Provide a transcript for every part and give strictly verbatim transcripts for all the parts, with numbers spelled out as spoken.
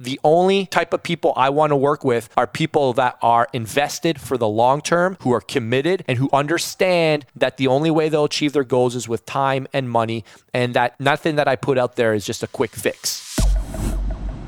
The only type of people I want to work with are people that are invested for the long term, who are committed and who understand that the only way they'll achieve their goals is with time and money, and that nothing that I put out there is just a quick fix.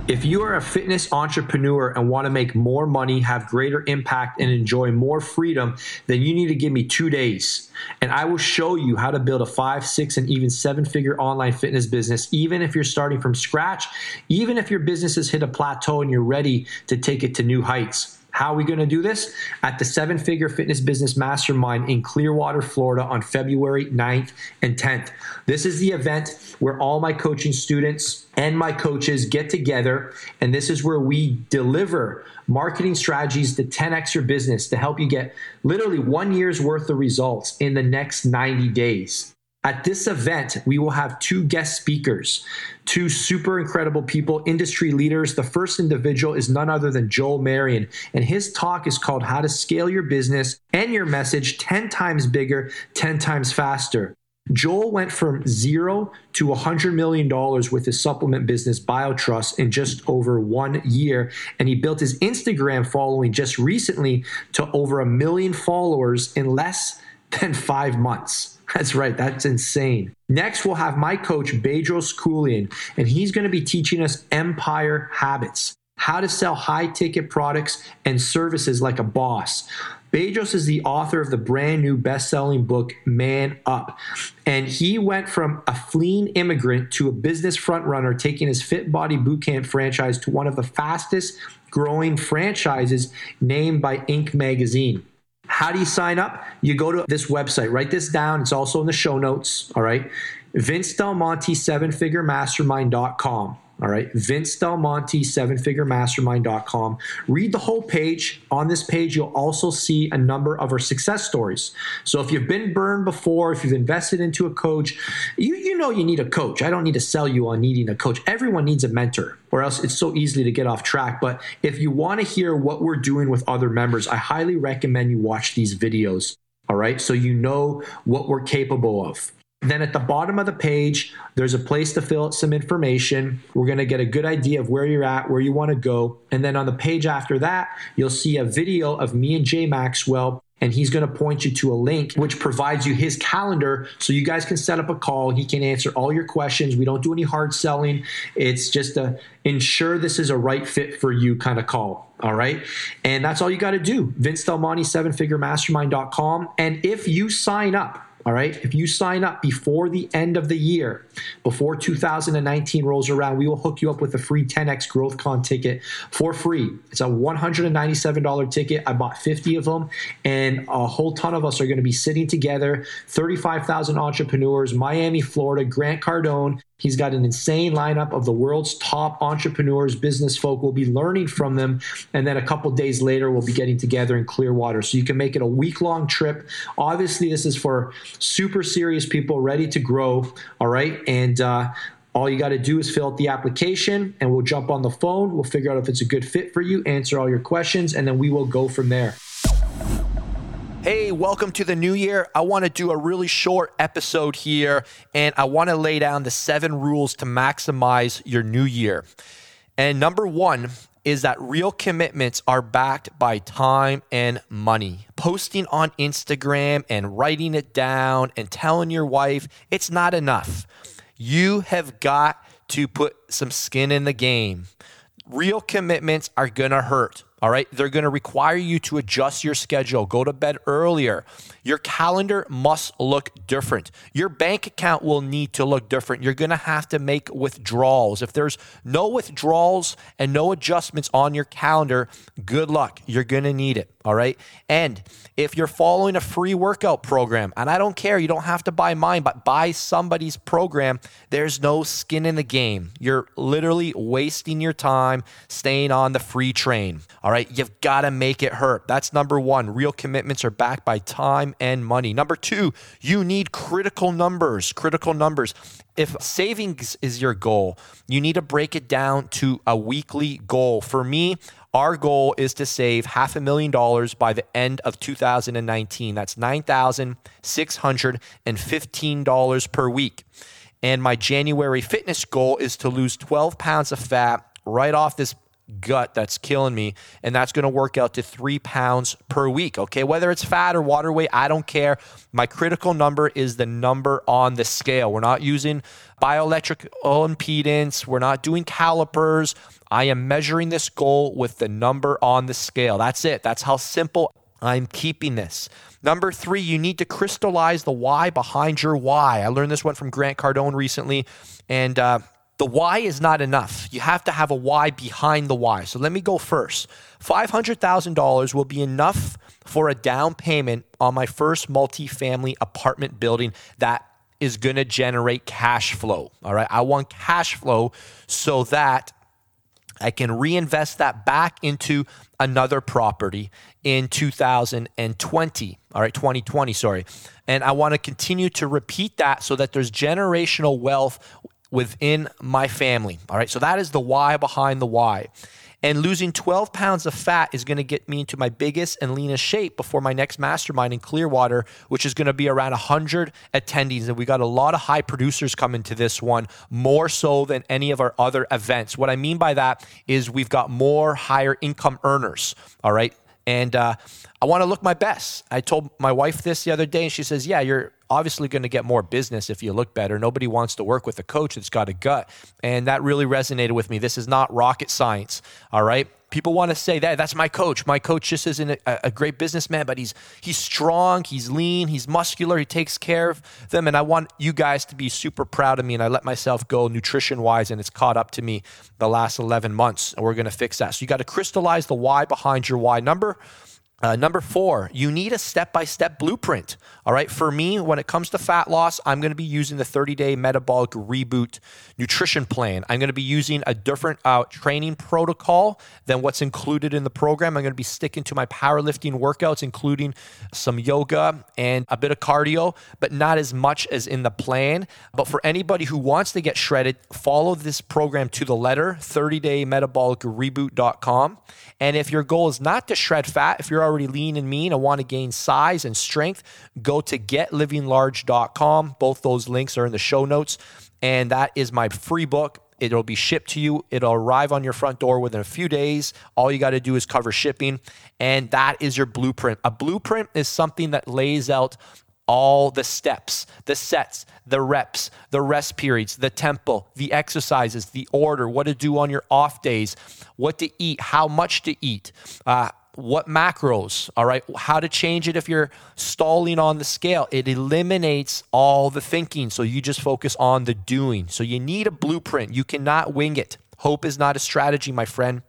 If you are a fitness entrepreneur and want to make more money, have greater impact, and enjoy more freedom, then you need to give me two days. And I will show you how to build a five, six, and even seven-figure online fitness business, even if you're starting from scratch, even if your business has hit a plateau and you're ready to take it to new heights. How are we going to do this? At the seven-figure Fitness Business Mastermind in Clearwater, Florida on February ninth and tenth. This is the event where all my coaching students and my coaches get together, and this is where we deliver marketing strategies to ten X your business to help you get literally one year's worth of results in the next ninety days. At this event, we will have two guest speakers, two super incredible people, industry leaders. The first individual is none other than Joel Marion, and his talk is called How to Scale Your Business and Your Message ten times Bigger, ten times Faster. Joel went from zero to one hundred million dollars with his supplement business, BioTrust, in just over one year. And he built his Instagram following just recently to over a million followers in less than five months. That's right. That's insane. Next, we'll have my coach, Bedros Keuilian, and he's going to be teaching us empire habits, how to sell high-ticket products and services like a boss. Bedros is the author of the brand new best-selling book, Man Up. And he went from a fleeing immigrant to a business frontrunner, taking his Fit Body Bootcamp franchise to one of the fastest-growing franchises named by Inc magazine. How do you sign up? You go to this website. Write this down. It's also in the show notes. All right. Vince Del Monte, seven figure mastermind dot com. All right. Vince Del Monte, seven figure mastermind dot com. Read the whole page. On this page, you'll also see a number of our success stories. So if you've been burned before, if you've invested into a coach, you, you know you need a coach. I don't need to sell you on needing a coach. Everyone needs a mentor, or else it's so easy to get off track. But if you want to hear what we're doing with other members, I highly recommend you watch these videos. All right. So you know what we're capable of. Then at the bottom of the page, there's a place to fill out some information. We're going to get a good idea of where you're at, where you want to go. And then on the page after that, you'll see a video of me and Jay Maxwell, and he's going to point you to a link which provides you his calendar so you guys can set up a call. He can answer all your questions. We don't do any hard selling. It's just a ensure this is a right fit for you kind of call. All right. And that's all you got to do. Vince Del Monte, seven figure mastermind dot com. And if you sign up, all right, if you sign up before the end of the year, before two thousand nineteen rolls around, we will hook you up with a free ten X GrowthCon ticket for free. It's a one hundred ninety-seven dollars ticket. I bought fifty of them, and a whole ton of us are going to be sitting together, thirty-five thousand entrepreneurs, Miami, Florida, Grant Cardone. He's got an insane lineup of the world's top entrepreneurs, business folk. We'll be learning from them, and then a couple days later, we'll be getting together in Clearwater. So you can make it a week-long trip. Obviously, this is for super serious people ready to grow. All right. And uh, all you got to do is fill out the application, and we'll jump on the phone. We'll figure out if it's a good fit for you, answer all your questions, and then we will go from there. Hey, welcome to the new year. I want to do a really short episode here, and I want to lay down the seven rules to maximize your new year. And number one is that real commitments are backed by time and money. Posting on Instagram and writing it down and telling your wife, it's not enough. You have got to put some skin in the game. Real commitments are gonna hurt, all right? They're gonna require you to adjust your schedule, go to bed earlier. Your calendar must look different. Your bank account will need to look different. You're gonna have to make withdrawals. If there's no withdrawals and no adjustments on your calendar, good luck. You're gonna need it, all right? And if you're following a free workout program, and I don't care, you don't have to buy mine, but buy somebody's program, there's no skin in the game. You're literally wasting your time staying on the free train, all right? You've gotta make it hurt. That's number one. Real commitments are backed by time and money. Number two, you need critical numbers, critical numbers. If savings is your goal, you need to break it down to a weekly goal. For me, our goal is to save half a million dollars by the end of two thousand nineteen. That's nine thousand six hundred fifteen dollars per week. And my January fitness goal is to lose twelve pounds of fat right off this gut that's killing me, and that's going to work out to three pounds per week, okay? Whether it's fat or water weight, I don't care. My critical number is the number on the scale. We're not using bioelectric impedance. We're not doing calipers. I am measuring this goal with the number on the scale. That's it. That's how simple I'm keeping this. Number three, you need to crystallize the why behind your why. I learned this one from Grant Cardone recently, and uh, the why is not enough. You have to have a why behind the why. So let me go first. five hundred thousand dollars will be enough for a down payment on my first multifamily apartment building that is going to generate cash flow. All right. I want cash flow so that I can reinvest that back into another property in two thousand twenty, all right, twenty twenty, sorry. And I want to continue to repeat that so that there's generational wealth within my family, all right? So that is the why behind the why. And losing twelve pounds of fat is going to get me into my biggest and leanest shape before my next mastermind in Clearwater, which is going to be around one hundred attendees. And we got a lot of high producers coming to this one, more so than any of our other events. What I mean by that is we've got more higher income earners, all right? And uh, I want to look my best. I told my wife this the other day, and she says, yeah, you're obviously going to get more business if you look better. Nobody wants to work with a coach that's got a gut. And that really resonated with me. This is not rocket science, all right? People want to say that that's my coach. My coach just isn't a, a great businessman, but he's he's strong, he's lean, he's muscular, he takes care of them. And I want you guys to be super proud of me. And I let myself go nutrition-wise, and it's caught up to me the last eleven months. And we're going to fix that. So you got to crystallize the why behind your why number. Uh, number four, you need a step-by-step blueprint, all right? For me, when it comes to fat loss, I'm going to be using the thirty-day metabolic reboot nutrition plan. I'm going to be using a different uh, training protocol than what's included in the program. I'm going to be sticking to my powerlifting workouts, including some yoga and a bit of cardio, but not as much as in the plan. But for anybody who wants to get shredded, follow this program to the letter, thirty day metabolic reboot dot com. And if your goal is not to shred fat, if you're already lean and mean and want to gain size and strength, go to get living large dot com. Both those links are in the show notes. And that is my free book. It'll be shipped to you. It'll arrive on your front door within a few days. All you got to do is cover shipping. And that is your blueprint. A blueprint is something that lays out all the steps, the sets, the reps, the rest periods, the tempo, the exercises, the order, what to do on your off days, what to eat, how much to eat, uh, what macros, all right, how to change it if you're stalling on the scale. It eliminates all the thinking, so you just focus on the doing. So you need a blueprint. You cannot wing it. Hope is not a strategy, my friend.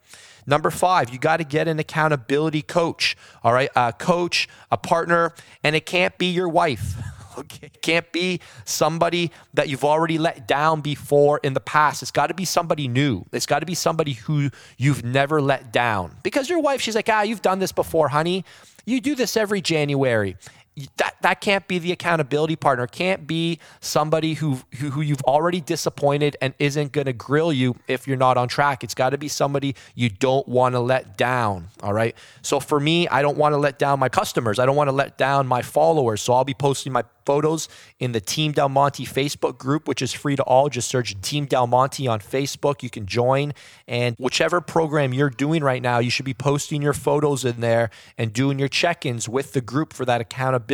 Number five, you got to get an accountability coach, all right, a coach, a partner, and it can't be your wife. Okay. It can't be somebody that you've already let down before in the past. It's got to be somebody new. It's got to be somebody who you've never let down. Because your wife, she's like, ah, you've done this before, honey. You do this every January. That that can't be the accountability partner. It can't be somebody who, who who you've already disappointed and isn't going to grill you if you're not on track. It's got to be somebody you don't want to let down, all right? So for me, I don't want to let down my customers. I don't want to let down my followers. So I'll be posting my photos in the Team Del Monte Facebook group, which is free to all. Just search Team Del Monte on Facebook. You can join. And whichever program you're doing right now, you should be posting your photos in there and doing your check-ins with the group for that accountability.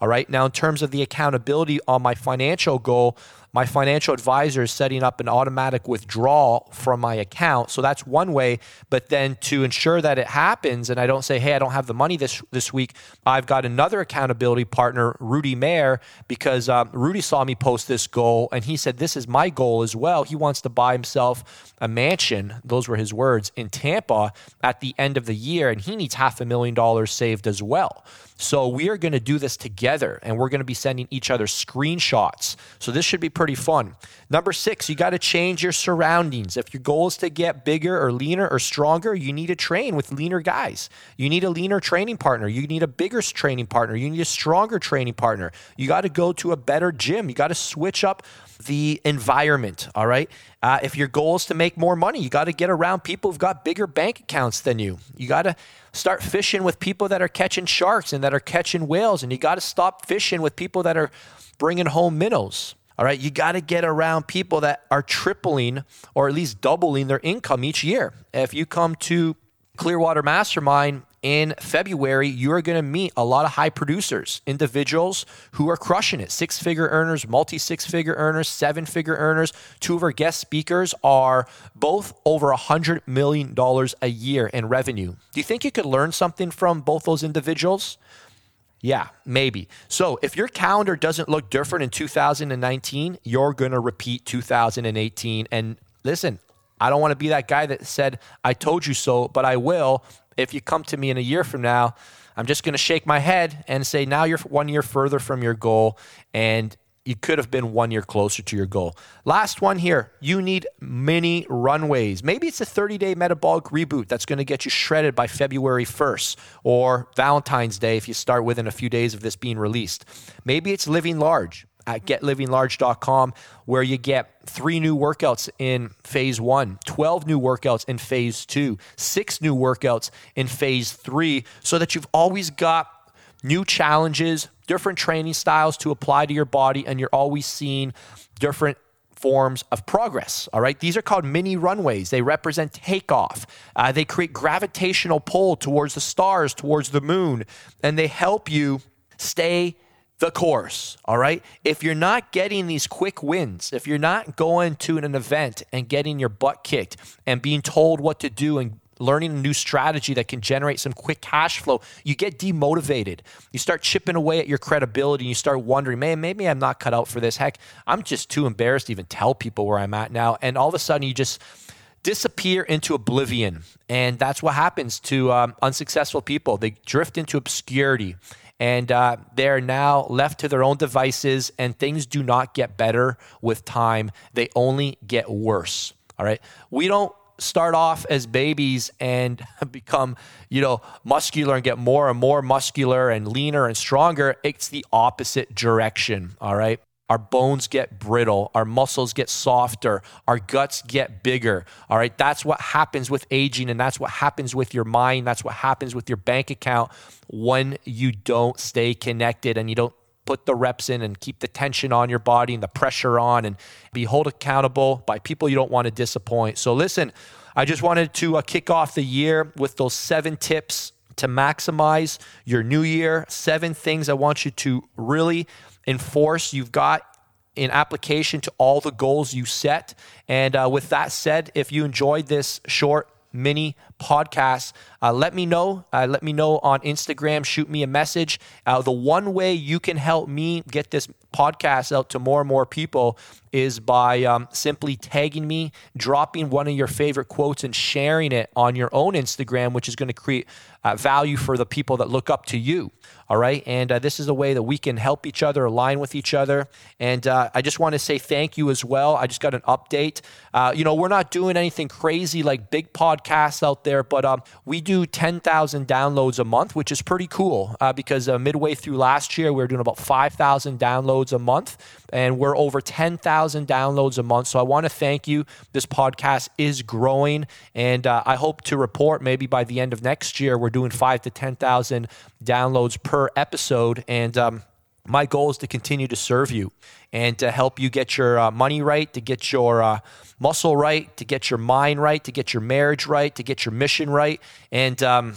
All right. Now, in terms of the accountability on my financial goal, my financial advisor is setting up an automatic withdrawal from my account. So that's one way. But then to ensure that it happens and I don't say, hey, I don't have the money this, this week, I've got another accountability partner, Rudy Mayer, because um, Rudy saw me post this goal and he said, this is my goal as well. He wants to buy himself a mansion, those were his words, in Tampa at the end of the year, and he needs half a million dollars saved as well. So we are going to do this together, and we're going to be sending each other screenshots. So this should be pretty fun. Number six, you got to change your surroundings. If your goal is to get bigger or leaner or stronger, you need to train with leaner guys. You need a leaner training partner. You need a bigger training partner. You need a stronger training partner. You got to go to a better gym. You got to switch up the environment, all right? Uh, if your goal is to make more money, you got to get around people who've got bigger bank accounts than you. You got to start fishing with people that are catching sharks and that are catching whales, and you got to stop fishing with people that are bringing home minnows. All right. You got to get around people that are tripling or at least doubling their income each year. If you come to Clearwater Mastermind in February, you are going to meet a lot of high producers, individuals who are crushing it. Six-figure earners, multi-six-figure earners, seven-figure earners. Two of our guest speakers are both over one hundred million dollars a year in revenue. Do you think you could learn something from both those individuals? Yeah, maybe. So if your calendar doesn't look different in two thousand nineteen, you're going to repeat two thousand eighteen. And listen, I don't want to be that guy that said, I told you so, but I will. If you come to me in a year from now, I'm just going to shake my head and say, now you're one year further from your goal, and you could have been one year closer to your goal. Last one here, you need mini runways. Maybe it's a thirty-day metabolic reboot that's going to get you shredded by February first or Valentine's Day if you start within a few days of this being released. Maybe it's living large at get living large dot com, where you get three new workouts in phase one, twelve new workouts in phase two, six new workouts in phase three, so that you've always got new challenges, different training styles to apply to your body, and you're always seeing different forms of progress, all right? These are called mini runways. They represent takeoff. Uh, they create gravitational pull towards the stars, towards the moon, and they help you stay the course, all right? If you're not getting these quick wins, if you're not going to an event and getting your butt kicked and being told what to do and learning a new strategy that can generate some quick cash flow, you get demotivated. You start chipping away at your credibility. And you start wondering, man, maybe I'm not cut out for this. Heck, I'm just too embarrassed to even tell people where I'm at now. And all of a sudden, you just disappear into oblivion. And that's what happens to um, unsuccessful people. They drift into obscurity. And uh, they're now left to their own devices, and things do not get better with time. They only get worse, all right? We don't start off as babies and become, you know, muscular and get more and more muscular and leaner and stronger. It's the opposite direction, all right? Our bones get brittle, our muscles get softer, our guts get bigger, all right? That's what happens with aging, and that's what happens with your mind, that's what happens with your bank account when you don't stay connected and you don't put the reps in and keep the tension on your body and the pressure on and be held accountable by people you don't want to disappoint. So listen, I just wanted to uh, kick off the year with those seven tips to maximize your new year, seven things I want you to really enforce. You've got in application to all the goals you set. And uh, with that said, if you enjoyed this short mini podcast, uh, let me know. Uh, let me know on Instagram. Shoot me a message. Uh, the one way you can help me get this podcast out to more and more people is by um, simply tagging me, dropping one of your favorite quotes, and sharing it on your own Instagram, which is going to create uh, value for the people that look up to you. All right. And uh, this is a way that we can help each other, align with each other. And uh, I just want to say thank you as well. I just got an update. Uh, you know, we're not doing anything crazy like big podcasts out there, but um, we do ten thousand downloads a month, which is pretty cool uh, because uh, midway through last year, we were doing about five thousand downloads a month, and we're over ten thousand downloads a month. So I want to thank you. This podcast is growing, and uh, I hope to report maybe by the end of next year, we're doing five to ten thousand downloads per episode. And um, my goal is to continue to serve you and to help you get your uh, money right, to get your uh, muscle right, to get your mind right, to get your marriage right, to get your mission right. And um,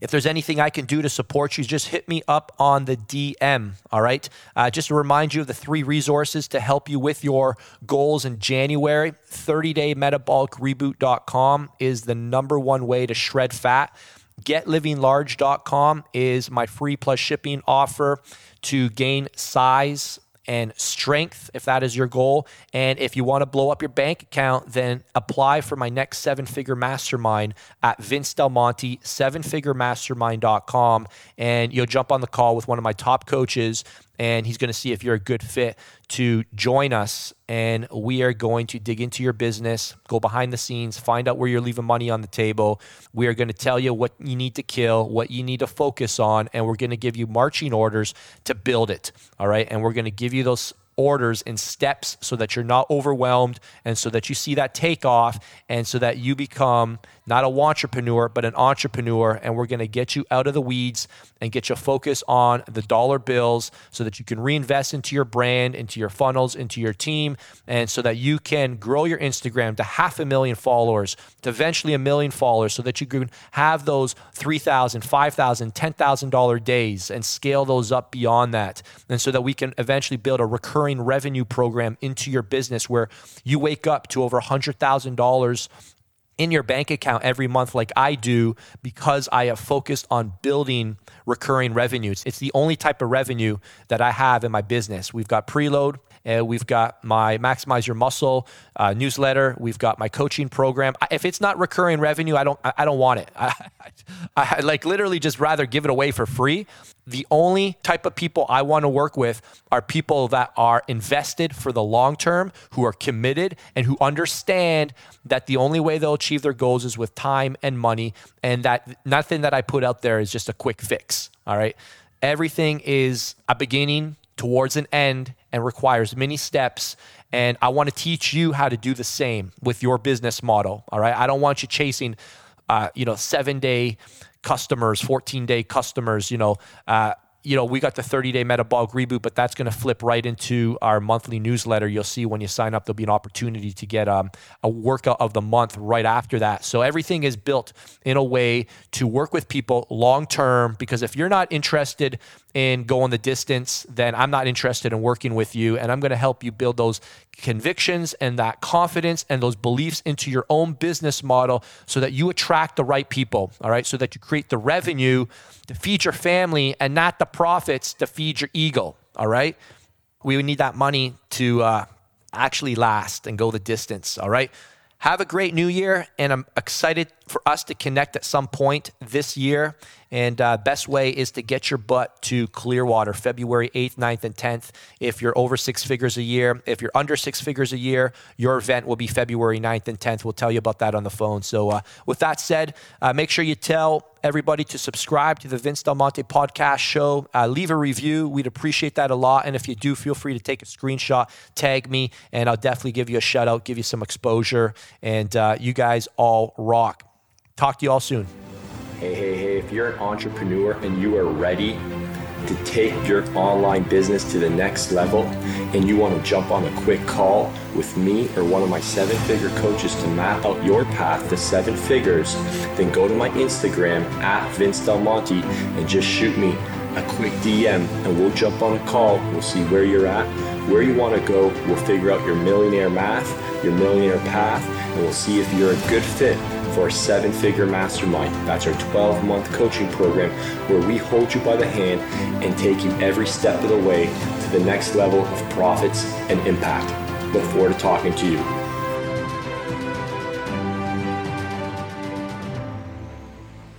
if there's anything I can do to support you, just hit me up on the D M, all right? Uh, just to remind you of the three resources to help you with your goals in January, thirty day metabolic reboot dot com is the number one way to shred fat. get living large dot com is my free plus shipping offer to gain size and strength, if that is your goal. And if you want to blow up your bank account, then apply for my next seven-figure mastermind at Vince Del Monte, seven figure mastermind dot com. And you'll jump on the call with one of my top coaches, and he's going to see if you're a good fit to join us. And we are going to dig into your business, go behind the scenes, find out where you're leaving money on the table. We are going to tell you what you need to kill, what you need to focus on, and we're going to give you marching orders to build it, all right? And we're going to give you those orders in steps so that you're not overwhelmed and so that you see that takeoff and so that you become not a wantrepreneur, but an entrepreneur. And we're going to get you out of the weeds and get you focused on the dollar bills so that you can reinvest into your brand, into your funnels, into your team, and so that you can grow your Instagram to half a million followers, to eventually a million followers, so that you can have those three thousand dollars, five thousand dollars, ten thousand dollars days and scale those up beyond that. And so that we can eventually build a recurring revenue program into your business where you wake up to over one hundred thousand dollars in your bank account every month like I do, because I have focused on building recurring revenues. It's the only type of revenue that I have in my business. We've got Preload, uh, we've got my Maximize Your Muscle uh, newsletter, we've got my coaching program. If it's not recurring revenue, I don't I, I don't want it. I, I, I like literally just rather give it away for free. The only type of people I want to work with are people that are invested for the long term, who are committed, and who understand that the only way they'll achieve their goals is with time and money, and that nothing that I put out there is just a quick fix, all right? Everything is a beginning towards an end and requires many steps. And I want to teach you how to do the same with your business model, all right? I don't want you chasing uh, you know, seven-day customers, fourteen-day customers, you know, uh, you know, we got the thirty-day metabolic reboot, but that's going to flip right into our monthly newsletter. You'll see when you sign up, there'll be an opportunity to get um, a workout of the month right after that. So everything is built in a way to work with people long-term, because if you're not interested in going the distance, then I'm not interested in working with you. And I'm going to help you build those convictions and that confidence and those beliefs into your own business model so that you attract the right people, all right? So that you create the revenue to feed your family and not the profits to feed your ego, all right? We would need that money to uh, actually last and go the distance, all right? Have a great new year, and I'm excited for us to connect at some point this year. And uh, best way is to get your butt to Clearwater, February eighth, ninth, and tenth. If you're over six figures a year, if you're under six figures a year, your event will be February ninth and tenth. We'll tell you about that on the phone. So uh, with that said, uh, make sure you tell everybody to subscribe to the Vince Del Monte Podcast Show. Uh, leave a review. We'd appreciate that a lot. And if you do, feel free to take a screenshot, tag me, and I'll definitely give you a shout out, give you some exposure. And uh, you guys all rock. Talk to you all soon. Hey, hey, hey, if you're an entrepreneur and you are ready to take your online business to the next level and you want to jump on a quick call with me or one of my seven-figure coaches to map out your path to seven figures, then go to my Instagram at Vince Del Monte and just shoot me a quick D M and we'll jump on a call. We'll see where you're at, where you want to go. We'll figure out your millionaire math, your millionaire path, and we'll see if you're a good fit for a seven-figure mastermind. That's our twelve-month coaching program where we hold you by the hand and take you every step of the way to the next level of profits and impact. Look forward to talking to you.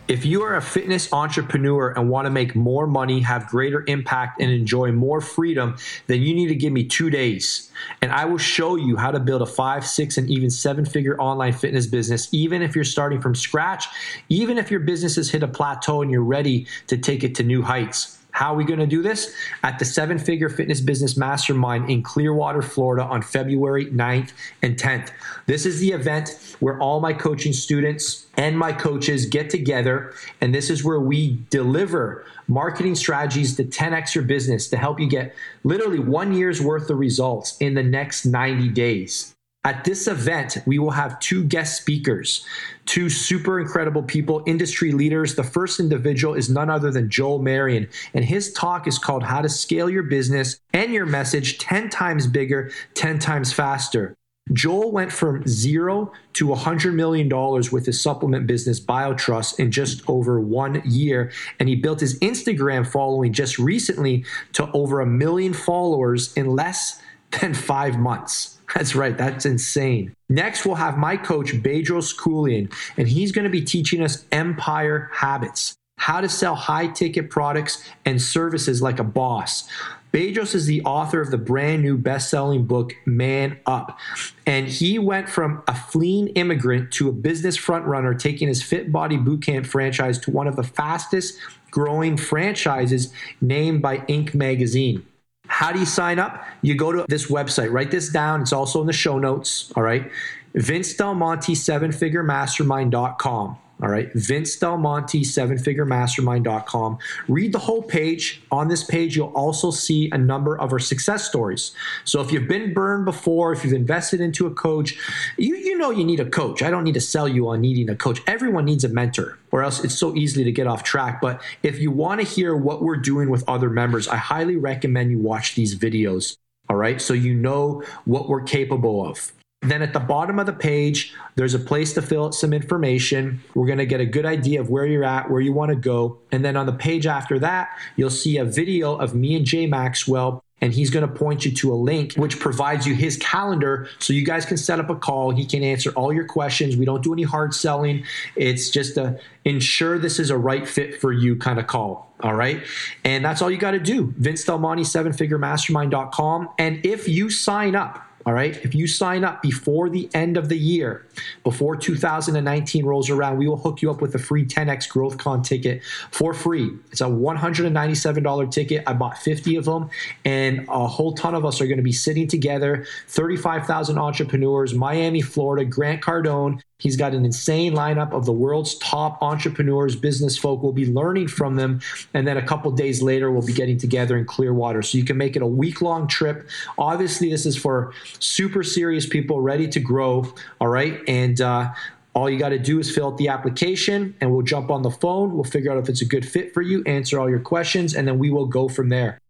If you are a fitness entrepreneur and want to make more money, have greater impact, and enjoy more freedom, then you need to give me two days. And I will show you how to build a five, six, and even seven-figure online fitness business, even if you're starting from scratch, even if your business has hit a plateau and you're ready to take it to new heights. How are we going to do this? At the seven-figure fitness business mastermind in Clearwater, Florida on February ninth and tenth. This is the event where all my coaching students and my coaches get together, and this is where we deliver marketing strategies to ten X your business to help you get literally one year's worth of results in the next ninety days. At this event, we will have two guest speakers, two super incredible people, industry leaders. The first individual is none other than Joel Marion, and his talk is called How to Scale Your Business and Your Message ten times Bigger, ten times Faster. Joel went from zero to one hundred million dollars with his supplement business, BioTrust, in just over one year. And he built his Instagram following just recently to over a million followers in less than five months. That's right. That's insane. Next, we'll have my coach, Bedros Keuilian, and he's going to be teaching us empire habits, how to sell high-ticket products and services like a boss. Bedros is the author of the brand new best-selling book, Man Up. And he went from a fleeing immigrant to a business frontrunner, taking his Fit Body Bootcamp franchise to one of the fastest-growing franchises named by Inc magazine. How do you sign up? You go to this website. Write this down. It's also in the show notes, all right? Vince Del Monte, seven figure mastermind dot com. All right, Vince Del Monte, seven figure mastermind dot com. Read the whole page. On this page, you'll also see a number of our success stories. So if you've been burned before, if you've invested into a coach, you, you know you need a coach. I don't need to sell you on needing a coach. Everyone needs a mentor, or else it's so easy to get off track. But if you want to hear what we're doing with other members, I highly recommend you watch these videos, all right, so you know what we're capable of. Then at the bottom of the page, there's a place to fill out some information. We're going to get a good idea of where you're at, where you want to go. And then on the page after that, you'll see a video of me and Jay Maxwell, and he's going to point you to a link which provides you his calendar so you guys can set up a call. He can answer all your questions. We don't do any hard selling. It's just a ensure this is a right fit for you kind of call. All right. And that's all you got to do. Vince Del Monte, seven figure mastermind dot com. And if you sign up, all right, if you sign up before the end of the year, before two thousand nineteen rolls around, we will hook you up with a free ten X GrowthCon ticket for free. It's a one hundred ninety-seven dollars ticket. I bought fifty of them, and a whole ton of us are going to be sitting together, thirty-five thousand entrepreneurs, Miami, Florida, Grant Cardone. He's got an insane lineup of the world's top entrepreneurs, business folk. We'll be learning from them. And then a couple days later, we'll be getting together in Clearwater. So you can make it a week-long trip. Obviously, this is for super serious people ready to grow, all right? And uh, all you got to do is fill out the application, and we'll jump on the phone. We'll figure out if it's a good fit for you, answer all your questions, and then we will go from there.